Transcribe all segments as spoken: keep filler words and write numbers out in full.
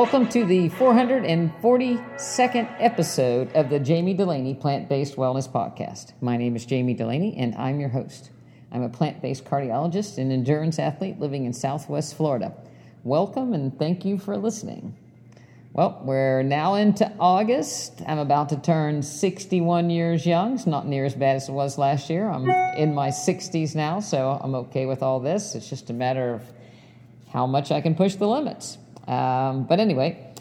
Welcome to the four hundred forty-second episode of the Jami Dulaney Plant-Based Wellness Podcast. My name is Jami Dulaney, and I'm your host. I'm a plant-based cardiologist and endurance athlete living in Southwest Florida. Welcome, and thank you for listening. Well, we're now into August. I'm about to turn sixty-one years young. It's not near as bad as it was last year. I'm in my sixties now, so I'm okay with all this. It's just a matter of how much I can push the limits. Um, but anyway,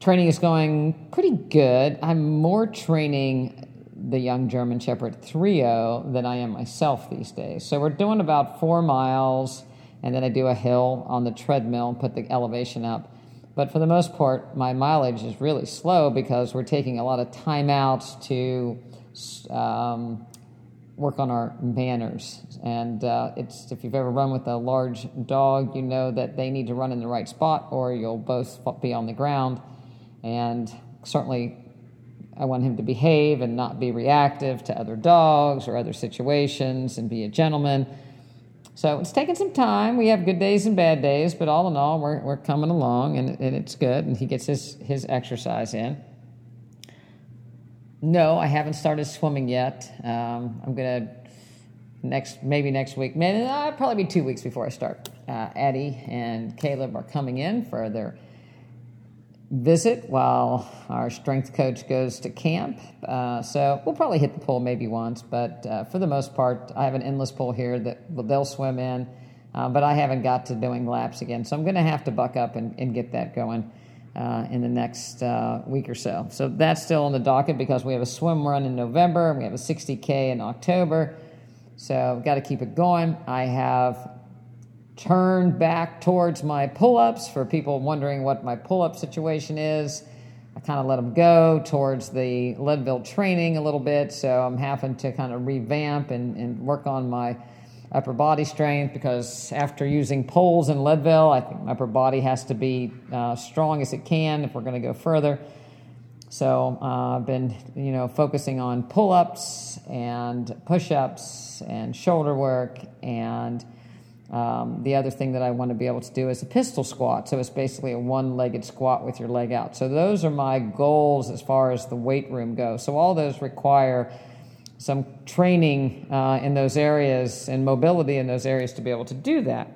training is going pretty good. I'm more training the young German Shepherd three oh than I am myself these days. So we're doing about four miles, and then I do a hill on the treadmill and put the elevation up. But for the most part, my mileage is really slow because we're taking a lot of time out to um, work on our manners. And uh, it's if you've ever run with a large dog, you know that they need to run in the right spot or you'll both be on the ground. And certainly I want him to behave and not be reactive to other dogs or other situations and be a gentleman. So it's taken some time. We have good days and bad days, but all in all, we're we're coming along, and, and it's good, and he gets his, his exercise in. No, I haven't started swimming yet. Um, I'm going to next, maybe next week, maybe, uh, probably be two weeks before I start. Uh, Addie and Caleb are coming in for their visit while our strength coach goes to camp. Uh, so we'll probably hit the pool maybe once, but uh, for the most part, I have an endless pool here that they'll swim in, uh, but I haven't got to doing laps again. So I'm going to have to buck up and, and get that going uh, in the next uh, week or so. So that's still on the docket because we have a swim run in November and we have a sixty K in October. So I've got to keep it going. I have turn back towards my pull-ups for people wondering what my pull-up situation is. I kind of let them go towards the Leadville training a little bit, so I'm having to kind of revamp and, and work on my upper body strength because after using poles in Leadville, I think my upper body has to be uh, strong as it can if we're going to go further. So uh, I've been, you know, focusing on pull-ups and push-ups and shoulder work and Um, the other thing that I want to be able to do is a pistol squat. So it's basically a one-legged squat with your leg out. So those are my goals as far as the weight room goes. So all those require some training uh, in those areas and mobility in those areas to be able to do that.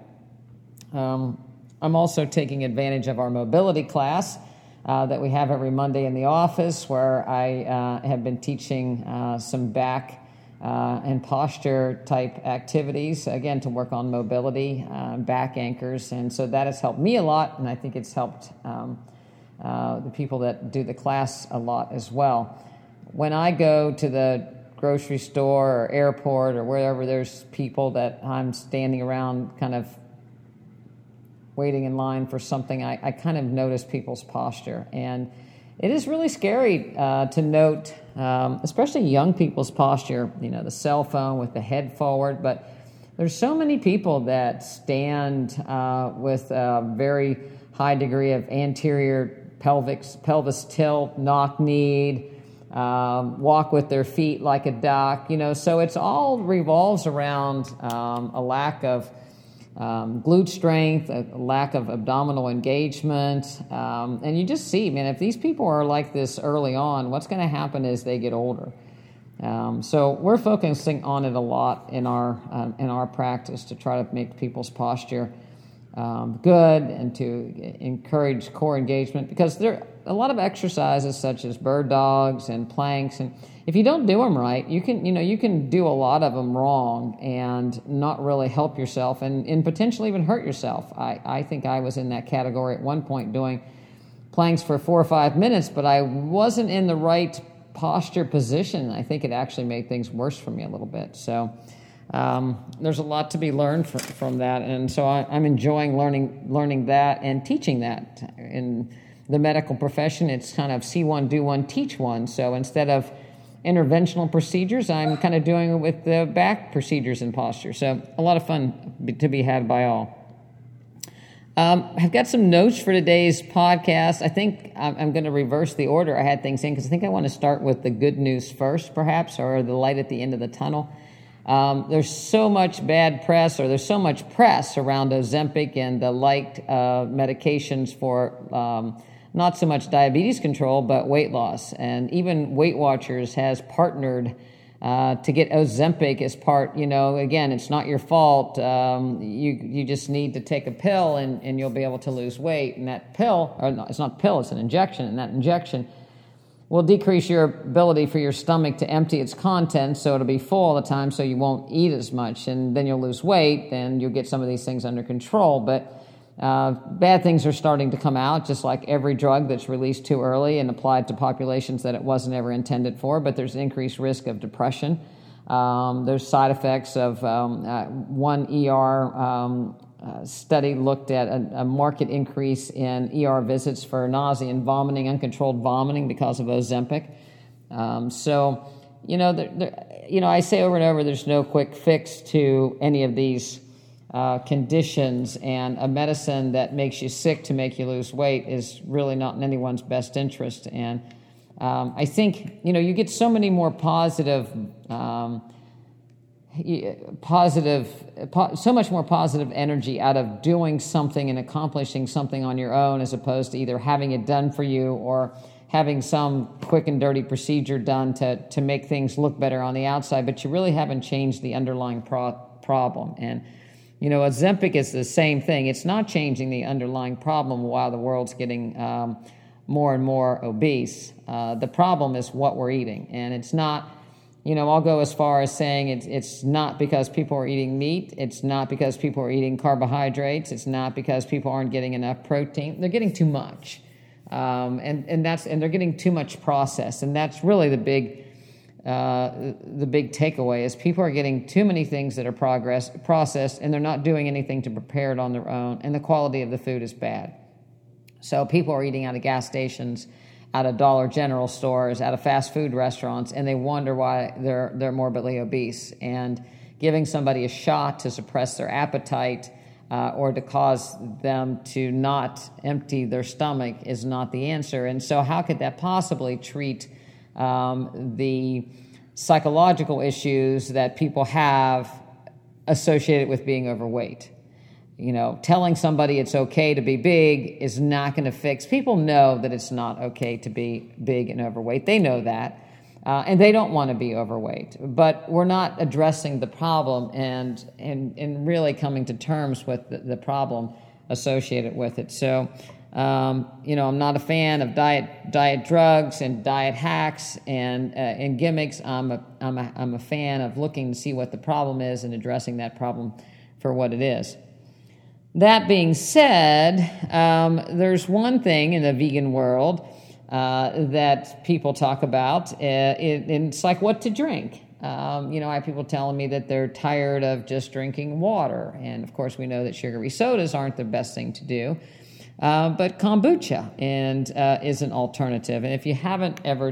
Um, I'm also taking advantage of our mobility class uh, that we have every Monday in the office where I uh, have been teaching uh, some back Uh, and posture-type activities, again, to work on mobility, uh, back anchors. And so that has helped me a lot, and I think it's helped um, uh, the people that do the class a lot as well. When I go to the grocery store or airport or wherever there's people that I'm standing around kind of waiting in line for something, I, I kind of notice people's posture. And it is really scary uh, to note, um, especially young people's posture, you know, the cell phone with the head forward. But there's so many people that stand uh, with a very high degree of anterior pelvic, pelvis tilt, knock-kneed, um, walk with their feet like a duck, you know. So it's all revolves around um, a lack of Um, glute strength, a lack of abdominal engagement, um, and you just see, man, if these people are like this early on, what's going to happen as they get older? Um, so we're focusing on it a lot in our um, in our practice to try to make people's posture um, good and to encourage core engagement because there are a lot of exercises such as bird dogs and planks, and if you don't do them right, you can, you know, you can do a lot of them wrong and not really help yourself and, and potentially even hurt yourself. I, I think I was in that category at one point doing planks for four or five minutes, but I wasn't in the right posture position. I think it actually made things worse for me a little bit. So um, there's a lot to be learned from, from that. And so I, I'm enjoying learning, learning that and teaching that. In the medical profession, it's kind of see one, do one, teach one. So instead of interventional procedures, I'm kind of doing it with the back procedures and posture. So a lot of fun to be had by all. Um, I've got some notes for today's podcast. I think I'm, I'm going to reverse the order I had things in because I think I want to start with the good news first, perhaps, or the light at the end of the tunnel. Um, there's so much bad press, or there's so much press around Ozempic and the like uh, medications for um, not so much diabetes control, but weight loss. And even Weight Watchers has partnered uh, to get Ozempic as part, you know, again, it's not your fault. Um, you you just need to take a pill and, and you'll be able to lose weight. And that pill, or no, it's not a pill, it's an injection, and that injection will decrease your ability for your stomach to empty its contents, so it'll be full all the time, so you won't eat as much, and then you'll lose weight, and you'll get some of these things under control. But uh, bad things are starting to come out, just like every drug that's released too early and applied to populations that it wasn't ever intended for. But there's increased risk of depression. Um, there's side effects of um, uh, one E R um, uh, study looked at a, a marked increase in E R visits for nausea and vomiting, uncontrolled vomiting because of Ozempic. Um, so, you know, there, there, you know, I say over and over, there's no quick fix to any of these uh, conditions, and a medicine that makes you sick to make you lose weight is really not in anyone's best interest. And um, I think, you know, you get so many more positive um positive, so much more positive energy out of doing something and accomplishing something on your own, as opposed to either having it done for you or having some quick and dirty procedure done to, to make things look better on the outside, but you really haven't changed the underlying pro- problem. And, you know, Ozempic is the same thing. It's not changing the underlying problem while the world's getting um, more and more obese. Uh, the problem is what we're eating, and it's not... You know, I'll go as far as saying it's it's not because people are eating meat. It's not because people are eating carbohydrates. It's not because people aren't getting enough protein. They're getting too much, um, and and that's and they're getting too much processed. And that's really the big uh, the big takeaway is people are getting too many things that are progress processed, and they're not doing anything to prepare it on their own. And the quality of the food is bad. So people are eating out of gas stations, out of Dollar General stores, out of fast food restaurants, and they wonder why they're they're morbidly obese. And giving somebody a shot to suppress their appetite uh, or to cause them to not empty their stomach is not the answer. And so how could that possibly treat um, the psychological issues that people have associated with being overweight? You know, telling somebody it's okay to be big is not going to fix. People know that it's not okay to be big and overweight. They know that, uh, and they don't want to be overweight. But we're not addressing the problem and and, and really coming to terms with the, the problem associated with it. So, um, you know, I'm not a fan of diet diet drugs and diet hacks and uh, and gimmicks. I'm a I'm a I'm a fan of looking to see what the problem is and addressing that problem for what it is. That being said, um, there's one thing in the vegan world uh, that people talk about, uh, it, and it's like what to drink. Um, you know, I have people telling me that they're tired of just drinking water, and of course we know that sugary sodas aren't the best thing to do, uh, but kombucha and uh, is an alternative. And if you haven't ever,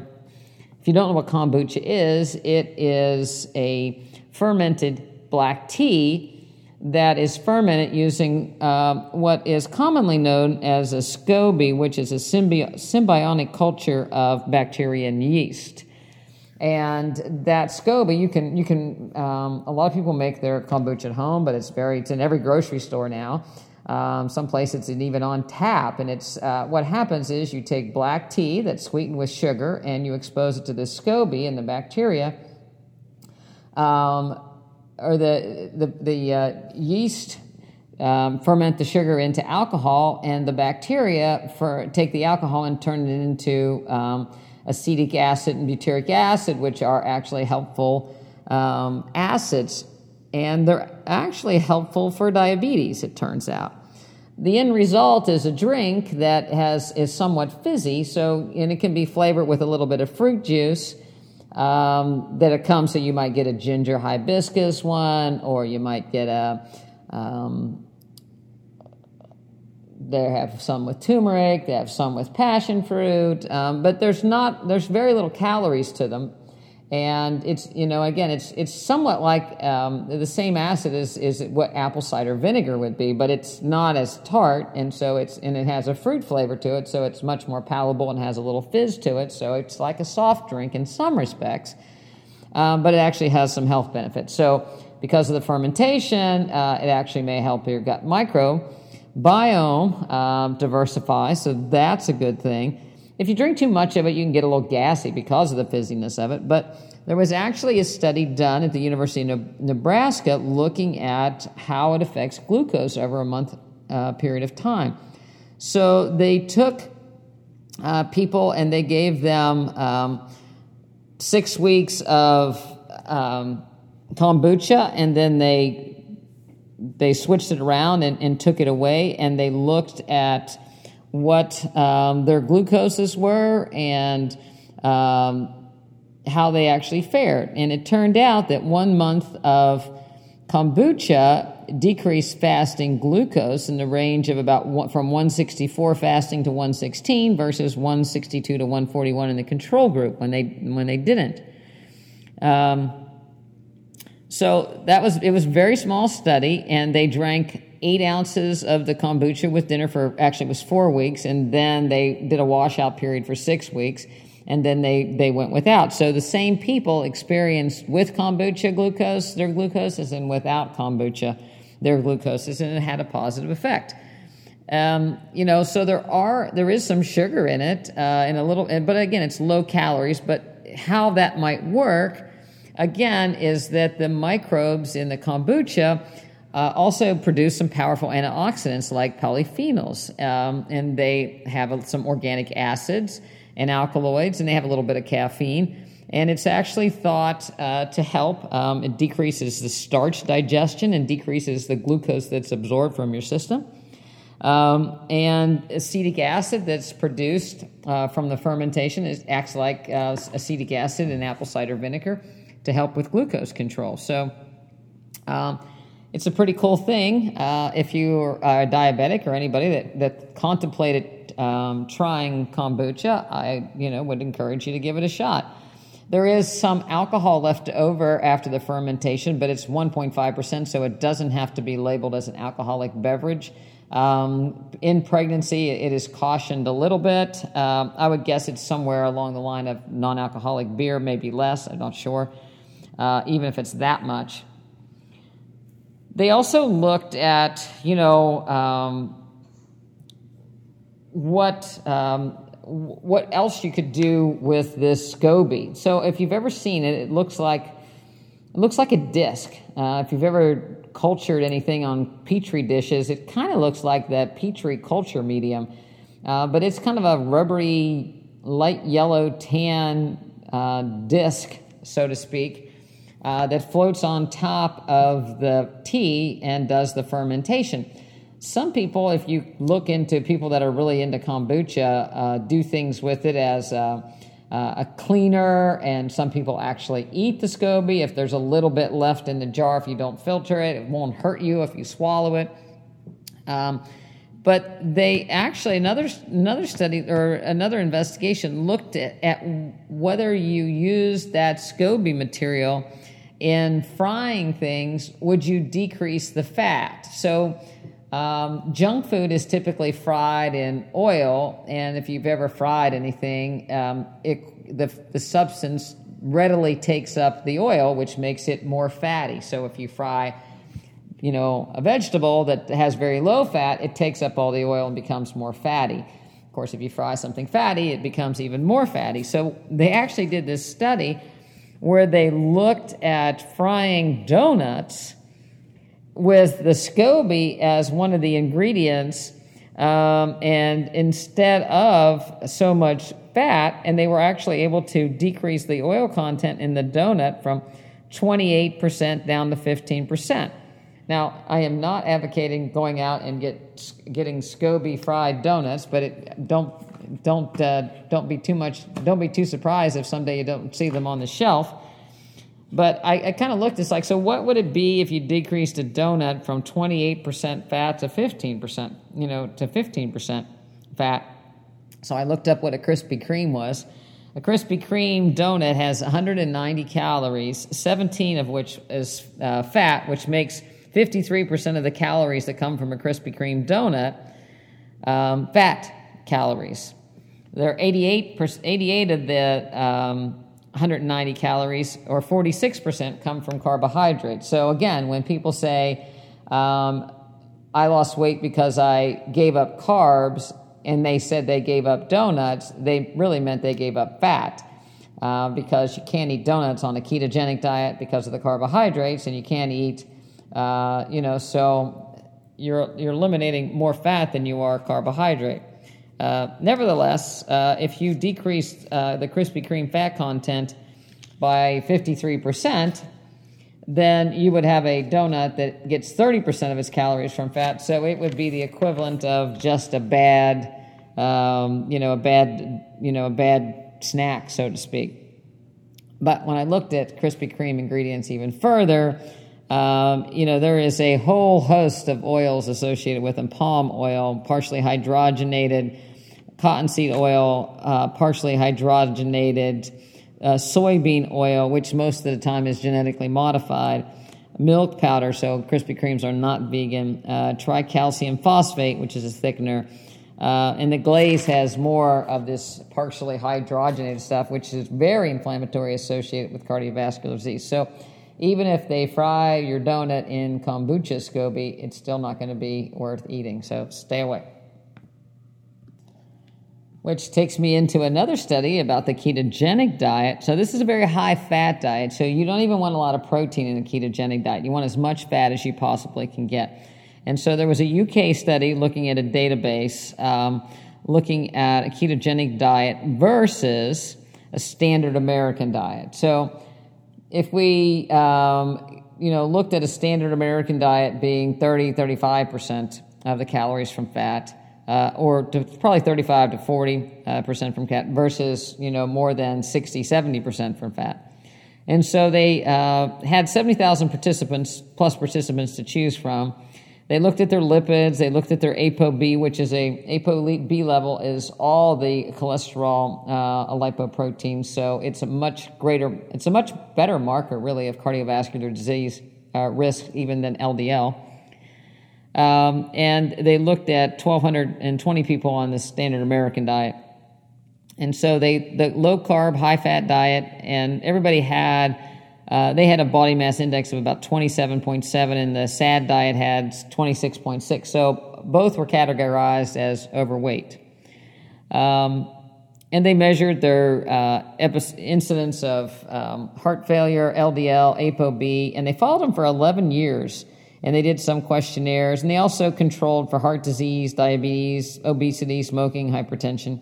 if you don't know what kombucha is, it is a fermented black tea that is fermented using uh, what is commonly known as a SCOBY, which is a symbi- symbiotic culture of bacteria and yeast. And that SCOBY, you can you can um, a lot of people make their kombucha at home, but it's very it's in every grocery store now. Um, someplace it's even on tap. And it's uh, what happens is you take black tea that's sweetened with sugar and you expose it to the SCOBY and the bacteria. Um, or the the, the uh, yeast um, ferment the sugar into alcohol, and the bacteria for, take the alcohol and turn it into um, acetic acid and butyric acid, which are actually helpful um, acids, and they're actually helpful for diabetes, it turns out. The end result is a drink that has is somewhat fizzy, so and it can be flavored with a little bit of fruit juice, Um, that it comes, so you might get a ginger hibiscus one, or you might get a, um, they have some with turmeric, they have some with passion fruit, um, but there's not, there's very little calories to them. And it's, you know, again, it's, it's somewhat like, um, the same acid as, is what apple cider vinegar would be, but it's not as tart. And so it's, and it has a fruit flavor to it. So it's much more palatable and has a little fizz to it. So it's like a soft drink in some respects. um, but it actually has some health benefits. So because of the fermentation, uh, it actually may help your gut microbiome um, diversify, so that's a good thing. If you drink too much of it, you can get a little gassy because of the fizziness of it, but there was actually a study done at the University of Nebraska looking at how it affects glucose over a month uh, period of time. So they took uh, people and they gave them um, six weeks of um, kombucha, and then they they switched it around and, and took it away, and they looked at what um, their glucoses were and um, how they actually fared. And it turned out that one month of kombucha decreased fasting glucose in the range of about one, from one sixty-four fasting to one sixteen versus one sixty-two to one forty-one in the control group when they when they didn't. Um, so that was it was a very small study, and they drank eight ounces of the kombucha with dinner for actually it was four weeks, and then they did a washout period for six weeks, and then they they went without. So the same people experienced with kombucha glucose their glucoses and without kombucha their glucoses, and it had a positive effect. Um, you know, so there are there is some sugar in it, uh, and a little, but again, it's low calories. But how that might work, again, is that the microbes in the kombucha uh, also produce some powerful antioxidants like polyphenols, um, and they have some organic acids and alkaloids, and they have a little bit of caffeine. And it's actually thought uh, to help. Um, it decreases the starch digestion and decreases the glucose that's absorbed from your system. Um, and acetic acid that's produced uh, from the fermentation is, acts like uh, acetic acid in apple cider vinegar to help with glucose control. So um, it's a pretty cool thing uh, if you are a diabetic or anybody that, that contemplated um, trying kombucha. I you know would encourage you to give it a shot. There is some alcohol left over after the fermentation, but it's one point five percent, so it doesn't have to be labeled as an alcoholic beverage. Um, in pregnancy, it is cautioned a little bit. Um, I would guess it's somewhere along the line of non-alcoholic beer, maybe less, I'm not sure, uh, even if it's that much. They also looked at, you know, um, what... Um, what else you could do with this SCOBY. So if you've ever seen it, it looks like it looks like a disc. Uh, if you've ever cultured anything on Petri dishes, it kind of looks like that Petri culture medium, uh, but it's kind of a rubbery, light yellow tan uh, disc, so to speak, uh, that floats on top of the tea and does the fermentation. Some people, if you look into people that are really into kombucha, uh, do things with it as a, a cleaner, and some people actually eat the SCOBY. If there's a little bit left in the jar, if you don't filter it, it won't hurt you if you swallow it. Um, but they actually, another another study or another investigation looked at, at whether you use that SCOBY material in frying things, would you decrease the fat? So... Um, junk food is typically fried in oil, and if you've ever fried anything, um, it, the, the substance readily takes up the oil, which makes it more fatty. So if you fry, you know, a vegetable that has very low fat, it takes up all the oil and becomes more fatty. Of course, if you fry something fatty, it becomes even more fatty. So they actually did this study where they looked at frying donuts with the SCOBY as one of the ingredients, um, and instead of so much fat, and they were actually able to decrease the oil content in the donut from twenty-eight percent down to fifteen percent. Now, I am not advocating going out and get getting SCOBY fried donuts, but it, don't don't uh, don't be too much don't be too surprised if someday you don't see them on the shelf. But I, I kind of looked, it's like, so what would it be if you decreased a donut from twenty-eight percent fat to fifteen percent, you know, to fifteen percent fat? So I looked up what a Krispy Kreme was. A Krispy Kreme donut has one hundred ninety calories, seventeen of which is uh, fat, which makes fifty-three percent of the calories that come from a Krispy Kreme donut um, fat calories. There are eighty-eight, eighty-eight of the... Um, one hundred ninety calories, or forty-six percent come from carbohydrates. So again, when people say, um, I lost weight because I gave up carbs, and they said they gave up donuts, they really meant they gave up fat, uh, because you can't eat donuts on a ketogenic diet because of the carbohydrates, and you can't eat, uh, you know, so you're you're eliminating more fat than you are carbohydrate. Uh, nevertheless, uh, if you decrease uh, the Krispy Kreme fat content by fifty-three percent, then you would have a donut that gets thirty percent of its calories from fat. So it would be the equivalent of just a bad, um, you know, a bad, you know, a bad snack, so to speak. But when I looked at Krispy Kreme ingredients even further, um, you know, there is a whole host of oils associated with them: palm oil, partially hydrogenated; cottonseed oil, uh, partially hydrogenated; Uh, soybean oil, which most of the time is genetically modified; milk powder, so Krispy Kremes are not vegan; uh, tricalcium phosphate, which is a thickener, uh, and the glaze has more of this partially hydrogenated stuff, which is very inflammatory, associated with cardiovascular disease. So even if they fry your donut in kombucha SCOBY, it's still not going to be worth eating, so stay away. Which takes me into another study about the ketogenic diet. So this is a very high-fat diet, so you don't even want a lot of protein in a ketogenic diet. You want as much fat as you possibly can get. And so there was a U K study looking at a database, um, looking at a ketogenic diet versus a standard American diet. So if we um, you know, looked at a standard American diet being thirty, thirty-five percent of the calories from fat, Uh, or to probably thirty-five to forty uh, percent from fat, versus, you know, more than sixty, seventy percent from fat. And so they uh, had seventy thousand participants, plus participants to choose from. They looked at their lipids. They looked at their ApoB, which is a ApoB level is all the cholesterol, uh, lipoprotein. So it's a much greater, it's a much better marker, really, of cardiovascular disease uh, risk, even than L D L. Um, and they looked at one thousand two hundred twenty people on the standard American diet. And so they, the low-carb, high-fat diet, and everybody had, uh, they had a body mass index of about twenty-seven point seven, and the SAD diet had twenty-six point six. So both were categorized as overweight. Um, and they measured their uh, epi- incidence of um, heart failure, L D L, ApoB, and they followed them for eleven years. And they did some questionnaires, and they also controlled for heart disease, diabetes, obesity, smoking, hypertension.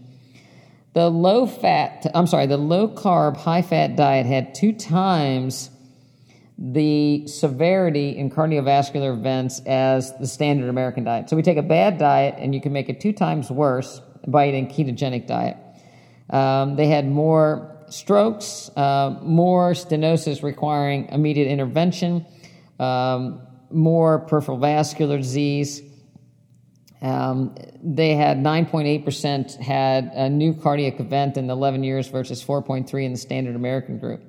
The low fat, I'm sorry, the low carb, high fat diet had two times the severity in cardiovascular events as the standard American diet. So we take a bad diet and you can make it two times worse by eating a ketogenic diet. Um, they had more strokes, uh, more stenosis requiring immediate intervention, um, more peripheral vascular disease. Um, they had nine point eight percent had a new cardiac event in eleven years versus four point three in the standard American group.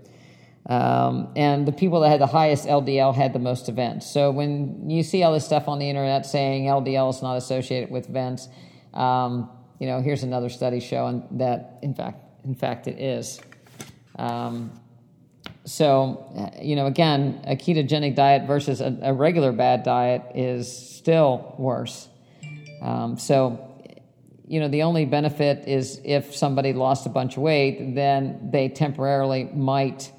Um, and the people that had the highest L D L had the most events. So when you see all this stuff on the internet saying L D L is not associated with events, um, you know, here's another study showing that in fact, in fact it is. Um, So, you know, again, a ketogenic diet versus a, a regular bad diet is still worse. Um, so, you know, the only benefit is if somebody lost a bunch of weight, then they temporarily might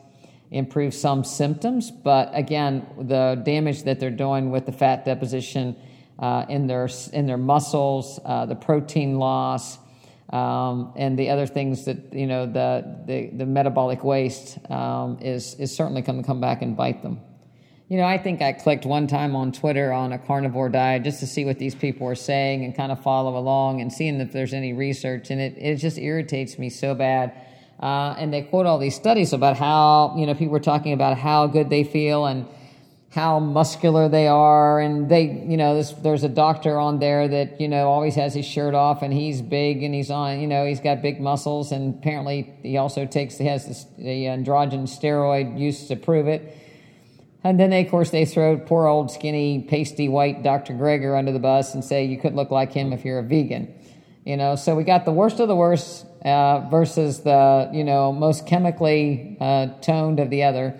improve some symptoms. But again, the damage that they're doing with the fat deposition uh, in their in their muscles, uh, the protein loss, Um, and the other things that, you know, the the, the metabolic waste um, is, is certainly going to come back and bite them. You know, I think I clicked one time on Twitter on a carnivore diet just to see what these people are saying and kind of follow along and seeing if there's any research. And it, it just irritates me so bad. Uh, and they quote all these studies about how, you know, people are talking about how good they feel and how muscular they are, and they, you know, this, there's a doctor on there that, you know, always has his shirt off, and he's big, and he's on, you know, he's got big muscles, and apparently he also takes, he has this, the androgen steroid use to prove it. And then, they, of course, they throw poor old skinny, pasty white Doctor Greger under the bus and say you could look like him if you're a vegan. You know, so we got the worst of the worst uh, versus the, you know, most chemically uh, toned of the other.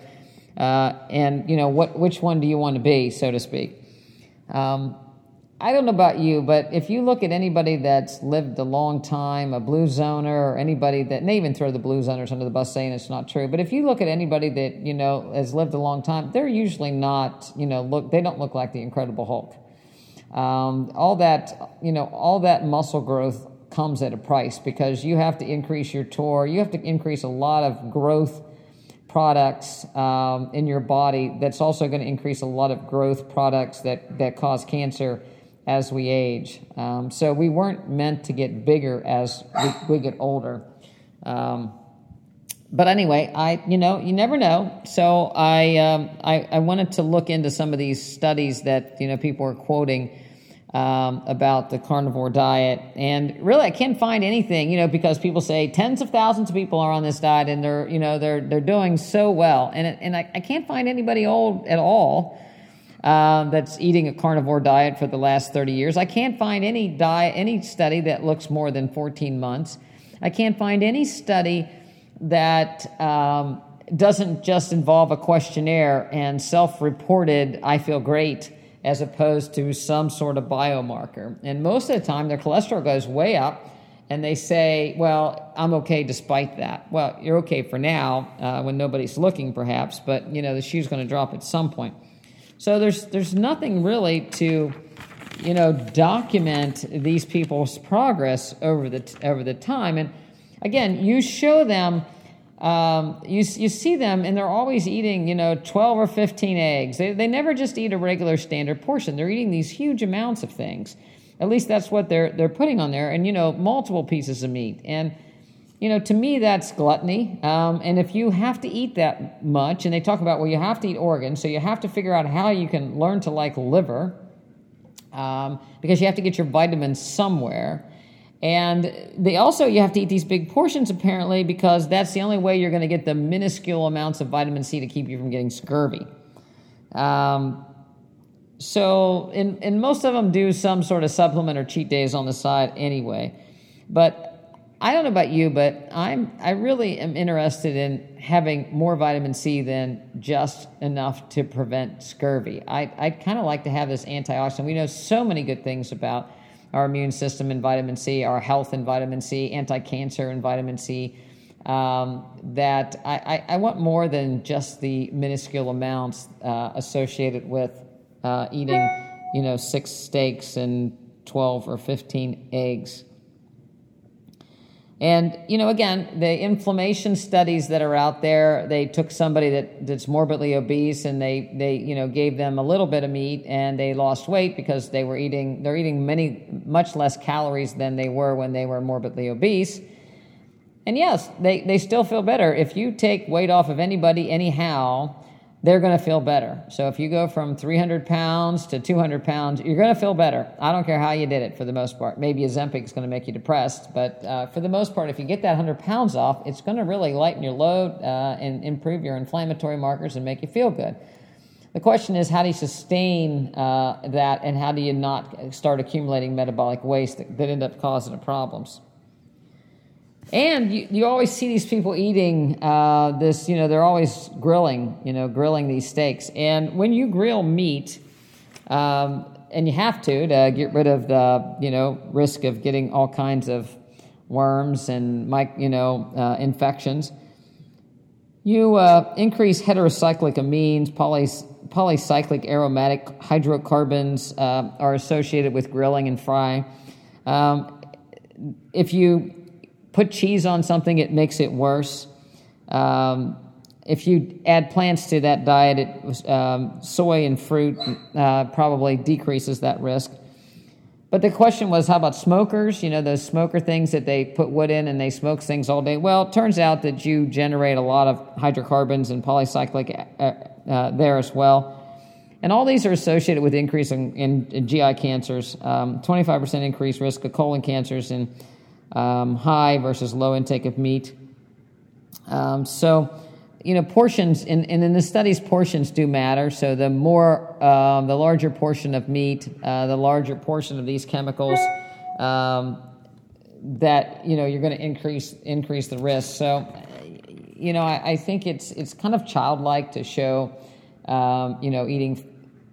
Uh, and, you know, what which one do you want to be, so to speak? Um, I don't know about you, but if you look at anybody that's lived a long time, a blue zoner, or anybody that, and they even throw the blue zoners under the bus saying it's not true, but if you look at anybody that, you know, has lived a long time, they're usually not, you know, look, they don't look like the Incredible Hulk. Um, all that, you know, all that muscle growth comes at a price because you have to increase your T O R. You have to increase a lot of growth products um, in your body. That's also going to increase a lot of growth products that, that cause cancer as we age. Um, so we weren't meant to get bigger as we, we get older. Um, but anyway, I, you know, you never know. So I, um, I, I wanted to look into some of these studies that, you know, people are quoting um, about the carnivore diet. And really, I can't find anything, you know, because people say tens of thousands of people are on this diet and they're, you know, they're, they're doing so well. And, it, and I, I can't find anybody old at all Um, that's eating a carnivore diet for the last thirty years. I can't find any diet, any study that looks more than fourteen months. I can't find any study that um, doesn't just involve a questionnaire and self-reported, I feel great, as opposed to some sort of biomarker. And most of the time, their cholesterol goes way up, and they say, well, I'm okay despite that. Well, you're okay for now, uh, when nobody's looking perhaps, but you know the shoe's going to drop at some point. So there's there's nothing really to, you know, document these people's progress over the over the time. And again, you show them, um, you you see them, and they're always eating, you know, twelve or fifteen eggs. They they never just eat a regular standard portion. They're eating these huge amounts of things. At least that's what they're they're putting on there, and you know, multiple pieces of meat. And you know, to me, that's gluttony. Um, and if you have to eat that much, and they talk about, well, you have to eat organs, so you have to figure out how you can learn to like liver, um, because you have to get your vitamins somewhere. And they also, you have to eat these big portions, apparently, because that's the only way you're going to get the minuscule amounts of vitamin C to keep you from getting scurvy. Um, so, and, and most of them do some sort of supplement or cheat days on the side anyway. But I don't know about you, but I'm I really am interested in having more vitamin C than just enough to prevent scurvy. I I kind of like to have this antioxidant. We know so many good things about our immune system and vitamin C, our health and vitamin C, anti-cancer and vitamin C, um, that I, I, I want more than just the minuscule amounts uh, associated with uh, eating, you know, six steaks and twelve or fifteen eggs. And, you know, again, the inflammation studies that are out there, they took somebody that, that's morbidly obese and they, they, you know, gave them a little bit of meat and they lost weight because they were eating, they're eating many, much less calories than they were when they were morbidly obese. And yes, they, they still feel better. If you take weight off of anybody anyhow, they're going to feel better. So if you go from three hundred pounds to two hundred pounds, you're going to feel better. I don't care how you did it for the most part. Maybe Ozempic is going to make you depressed, but uh, for the most part, if you get that one hundred pounds off, it's going to really lighten your load uh, and improve your inflammatory markers and make you feel good. The question is, how do you sustain uh, that, and how do you not start accumulating metabolic waste that, that end up causing the problems? And you, you always see these people eating uh, this, you know, they're always grilling, you know, grilling these steaks. And when you grill meat, um, and you have to, to get rid of the, you know, risk of getting all kinds of worms and, you know, uh, infections, you uh, increase heterocyclic amines, poly- polycyclic aromatic hydrocarbons uh, are associated with grilling and frying. Um, if you put cheese on something, it makes it worse. Um, if you add plants to that diet, it, um, soy and fruit uh, probably decreases that risk. But the question was, how about smokers? You know, those smoker things that they put wood in and they smoke things all day. Well, it turns out that you generate a lot of hydrocarbons and polycyclic uh, uh, there as well. And all these are associated with increase in, in, in G I cancers, um, twenty-five percent increased risk of colon cancers and Um, high versus low intake of meat. Um, so, you know, portions, and, and in the studies, portions do matter. So the more, um, the larger portion of meat, uh, the larger portion of these chemicals, um, that, you know, you're going to increase increase the risk. So, you know, I, I think it's it's kind of childlike to show, um, you know, eating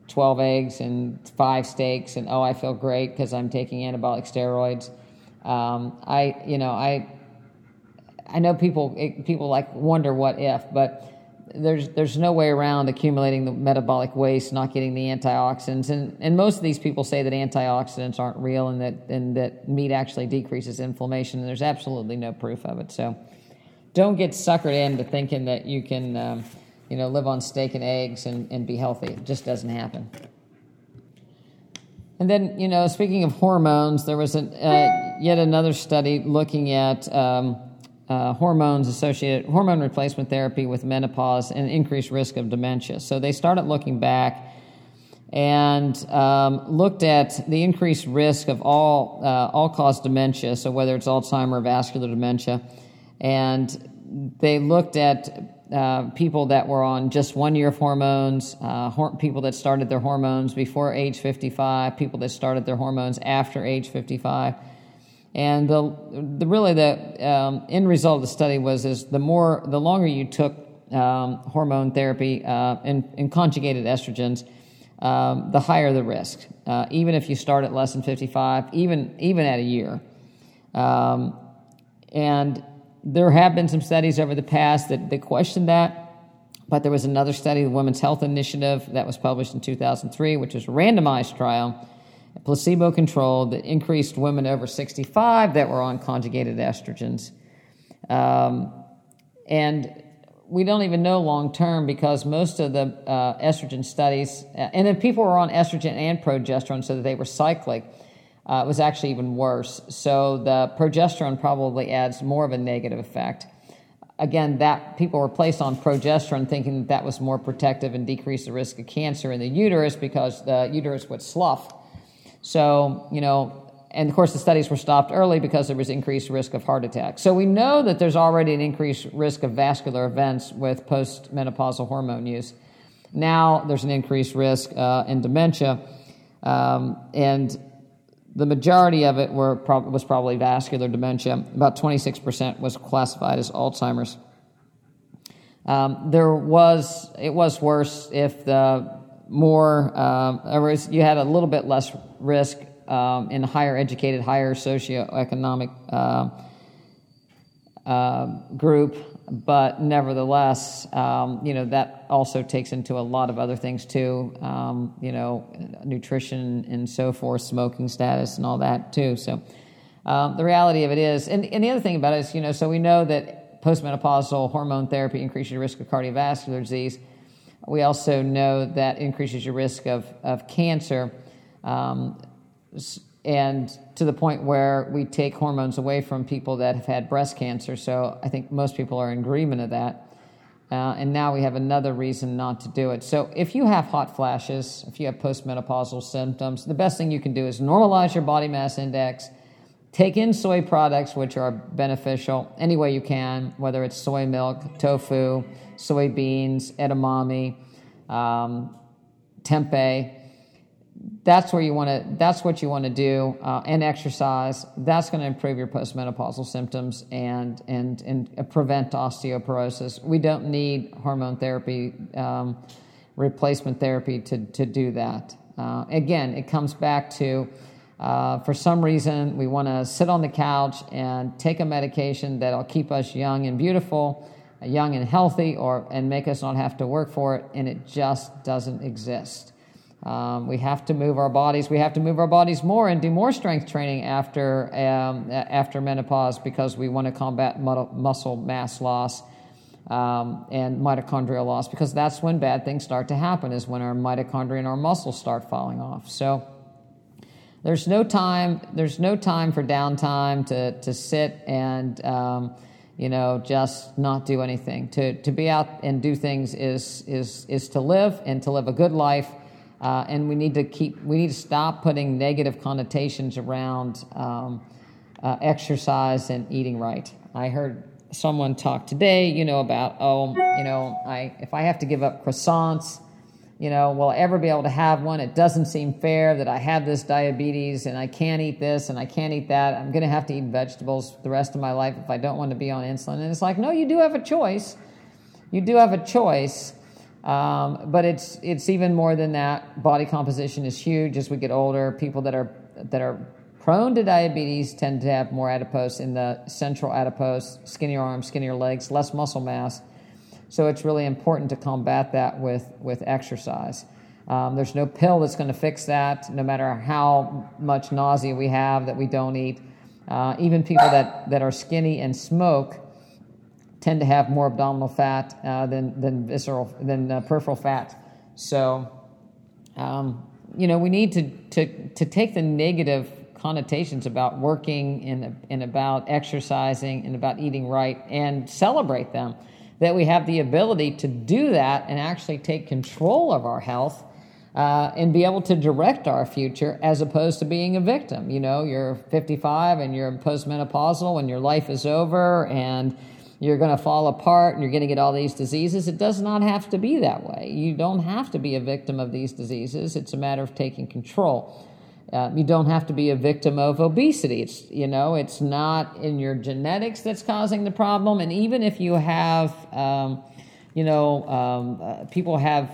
twelve eggs and five steaks and, oh, I feel great because I'm taking anabolic steroids. Um, I, you know, I, I know people, it, people like wonder what if, but there's, there's no way around accumulating the metabolic waste, not getting the antioxidants. And, and most of these people say that antioxidants aren't real and that, and that meat actually decreases inflammation. And there's absolutely no proof of it. So don't get suckered into thinking that you can, um, you know, live on steak and eggs and, and be healthy. It just doesn't happen. And then, you know, speaking of hormones, there was an, uh, yet another study looking at um, uh, hormones associated, hormone replacement therapy with menopause and increased risk of dementia. So they started looking back and um, looked at the increased risk of all, uh, all-cause dementia, so whether it's Alzheimer's or vascular dementia. And they looked at Uh, people that were on just one year of hormones, uh, hor- people that started their hormones before age fifty-five, people that started their hormones after age fifty-five. And the, the really the um, end result of the study was is the more the longer you took um, hormone therapy uh, and, and conjugated estrogens, um, the higher the risk. Uh, even if you start at less than fifty-five, even even at a year, um, and there have been some studies over the past that, that questioned that, but there was another study, the Women's Health Initiative, that was published in two thousand three, which was a randomized trial, placebo-controlled, that increased women over sixty-five that were on conjugated estrogens. Um, and we don't even know long-term because most of the uh, estrogen studies, and then people were on estrogen and progesterone so that they were cyclic. Uh, it was actually even worse. So the progesterone probably adds more of a negative effect. Again, that people were placed on progesterone thinking that, that was more protective and decreased the risk of cancer in the uterus because the uterus would slough. So, you know, and of course the studies were stopped early because there was increased risk of heart attack. So we know that there's already an increased risk of vascular events with postmenopausal hormone use. Now there's an increased risk uh, in dementia. Um, and... The majority of it were pro- was probably vascular dementia. About twenty-six percent was classified as Alzheimer's. Um, there was it was worse if the more um, or you had a little bit less risk um, in higher educated, higher socioeconomic uh, uh, group, but nevertheless, um, you know that also takes into a lot of other things too, um, you know, nutrition and so forth, smoking status and all that too. So um, the reality of it is, and, and the other thing about it is, you know, so we know that postmenopausal hormone therapy increases your risk of cardiovascular disease. We also know that increases your risk of of cancer, um, and to the point where we take hormones away from people that have had breast cancer. So I think most people are in agreement of that. Uh, and now we have another reason not to do it. So if you have hot flashes, if you have postmenopausal symptoms, the best thing you can do is normalize your body mass index, take in soy products, which are beneficial any way you can, whether it's soy milk, tofu, soybeans, edamame, um, tempeh. That's where you want to. That's what you want to do, uh, and exercise. That's going to improve your postmenopausal symptoms and and and prevent osteoporosis. We don't need hormone therapy, um, replacement therapy to to do that. Uh, again, it comes back to uh, for some reason we want to sit on the couch and take a medication that'll keep us young and beautiful, young and healthy, or and make us not have to work for it, and it just doesn't exist. Um, we have to move our bodies. We have to move our bodies more and do more strength training after um, after menopause because we want to combat mu- muscle mass loss um, and mitochondrial loss, because that's when bad things start to happen, is when our mitochondria and our muscles start falling off. So there's no time. There's no time for downtime to to sit and um, you know just not do anything. To to be out and do things is is is to live and to live a good life. Uh, and we need to keep. We need to stop putting negative connotations around um, uh, exercise and eating right. I heard someone talk today, you know, about oh, you know, I if I have to give up croissants you know, will I ever be able to have one? It doesn't seem fair that I have this diabetes and I can't eat this and I can't eat that. I'm going to have to eat vegetables the rest of my life if I don't want to be on insulin. And it's like, no, you do have a choice. You do have a choice. Um, but it's it's even more than that. Body composition is huge as we get older. People that are that are prone to diabetes tend to have more adipose in the central adipose, skinnier arms, skinnier legs, less muscle mass. So it's really important to combat that with, with exercise. Um, there's no pill that's going to fix that, no matter how much nausea we have that we don't eat. Uh, even people that, that are skinny and smoke tend to have more abdominal fat uh, than than visceral than uh, peripheral fat. So, um, you know, we need to to to take the negative connotations about working and, and about exercising and about eating right and celebrate them, that we have the ability to do that and actually take control of our health uh, and be able to direct our future as opposed to being a victim. You know, you're fifty-five and you're postmenopausal and your life is over and you're going to fall apart and you're going to get all these diseases. It does not have to be that way. You don't have to be a victim of these diseases. It's a matter of taking control. Uh, you don't have to be a victim of obesity. It's, you know, it's not in your genetics that's causing the problem. And even if you have, um, you know, um, uh, people have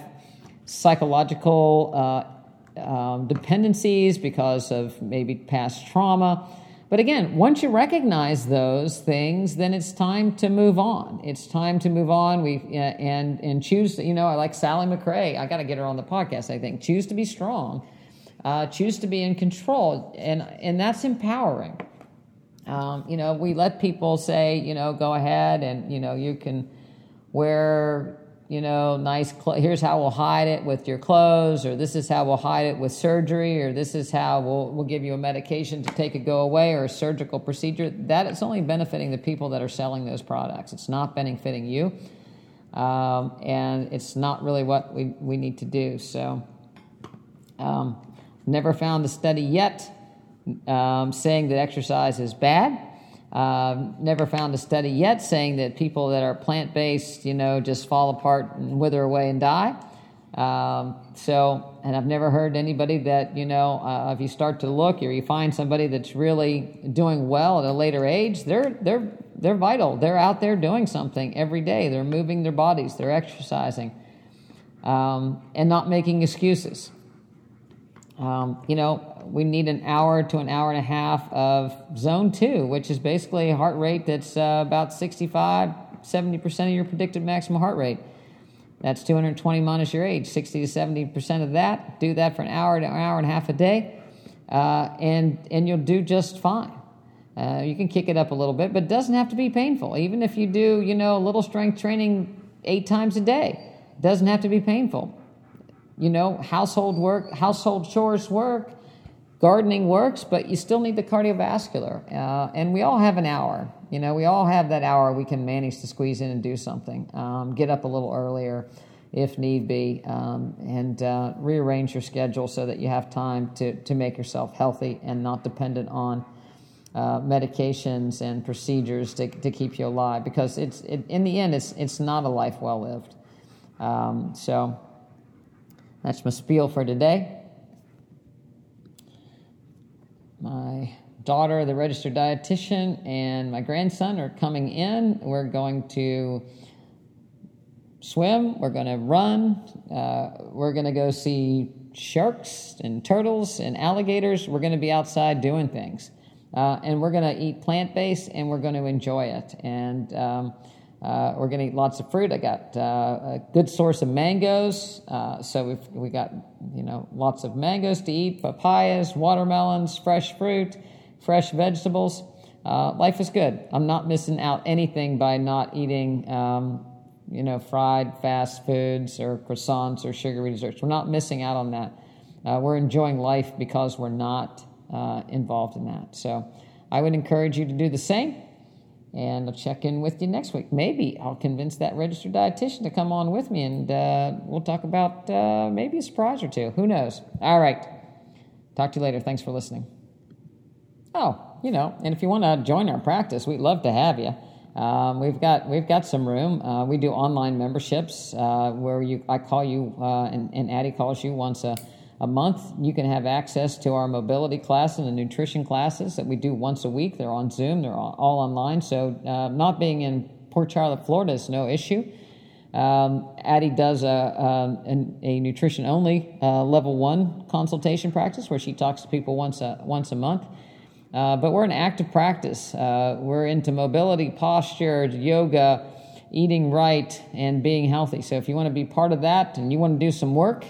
psychological uh, um, dependencies because of maybe past trauma. But again, once you recognize those things, then it's time to move on. It's time to move on. We uh, and and choose. You know, I like Sally McRae. I got to get her on the podcast. I think choose to be strong. Uh, choose to be in control, and and that's empowering. Um, you know, we let people say, you know, go ahead and, you know, you can wear, you know, nice clothes. Here's how we'll hide it with your clothes, or this is how we'll hide it with surgery, or this is how we'll we'll give you a medication to take it go away or a surgical procedure. That it's only benefiting the people that are selling those products. It's not benefiting you, um, and it's not really what we, we need to do. So, um never found a study yet um, saying that exercise is bad. Um, never found a study yet saying that people that are plant-based, you know, just fall apart and wither away and die. Um, so, and I've never heard anybody that, you know, uh, if you start to look or you find somebody that's really doing well at a later age, they're they're they're vital. They're out there doing something every day. They're moving their bodies. They're exercising, um, and not making excuses. Um, you know, we need an hour to an hour and a half of zone two, which is basically a heart rate that's uh, about sixty-five, seventy percent of your predicted maximum heart rate. That's two hundred twenty minus your age, sixty to seventy percent of that. Do that for an hour to an hour and a half a day, uh, and, and you'll do just fine. Uh, you can kick it up a little bit, but it doesn't have to be painful. Even if you do, you know, a little strength training eight times a day, it doesn't have to be painful. You know, household work, household chores work, gardening works, but you still need the cardiovascular. Uh, and we all have an hour. You know, we all have that hour we can manage to squeeze in and do something. Um, get up a little earlier if need be, um, and uh, rearrange your schedule so that you have time to, to make yourself healthy and not dependent on uh, medications and procedures to, to keep you alive. Because it's it, in the end, it's it's not a life well lived. Um, so... That's my spiel for today. My daughter, the registered dietitian, and my grandson are coming in. We're going to swim. We're going to run. Uh, we're going to go see sharks and turtles and alligators. We're going to be outside doing things. Uh, and we're going to eat plant-based, and we're going to enjoy it. And... Um, Uh, we're going to eat lots of fruit. I got uh, a good source of mangoes, uh, so we've we got you know lots of mangoes to eat, papayas, watermelons, fresh fruit, fresh vegetables. Uh, life is good. I'm not missing out anything by not eating um, you know fried fast foods or croissants or sugary desserts. We're not missing out on that. Uh, we're enjoying life because we're not uh, involved in that. So I would encourage you to do the same. And I'll check in with you next week. Maybe I'll convince that registered dietitian to come on with me, and uh, we'll talk about uh, maybe a surprise or two. Who knows? All right. Talk to you later. Thanks for listening. Oh, you know, and if you want to join our practice, we'd love to have you. Um, we've got we've got some room. Uh, we do online memberships uh, where you I call you uh, and, and Addie calls you once a, a month. You can have access to our mobility class and the nutrition classes that we do once a week. They're on Zoom. They're all, all online. So uh, not being in Port Charlotte, Florida is no issue. Um, Addie does a, a, a nutrition only uh, level one consultation practice where she talks to people once a, once a month. Uh, but we're an active practice. Uh, we're into mobility, posture, yoga, eating right, and being healthy. So if you want to be part of that and you want to do some work,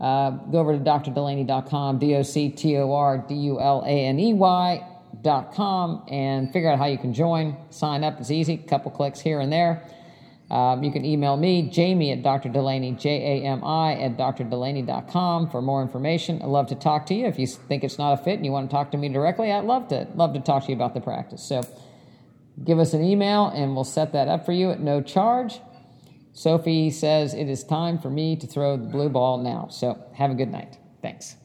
uh, go over to doctor dulaney dot com, D O C T O R D U L A N E Y dot com, and figure out how you can join. Sign up. It's easy. A couple clicks here and there. Um, you can email me, Jami at doctor dulaney, J A M I at doctor dulaney dot com for more information. I'd love to talk to you. If you think it's not a fit and you want to talk to me directly, I'd love to love to talk to you about the practice. So give us an email and we'll set that up for you at no charge. Sophie says, it is time for me to throw the blue ball now. So have a good night. Thanks.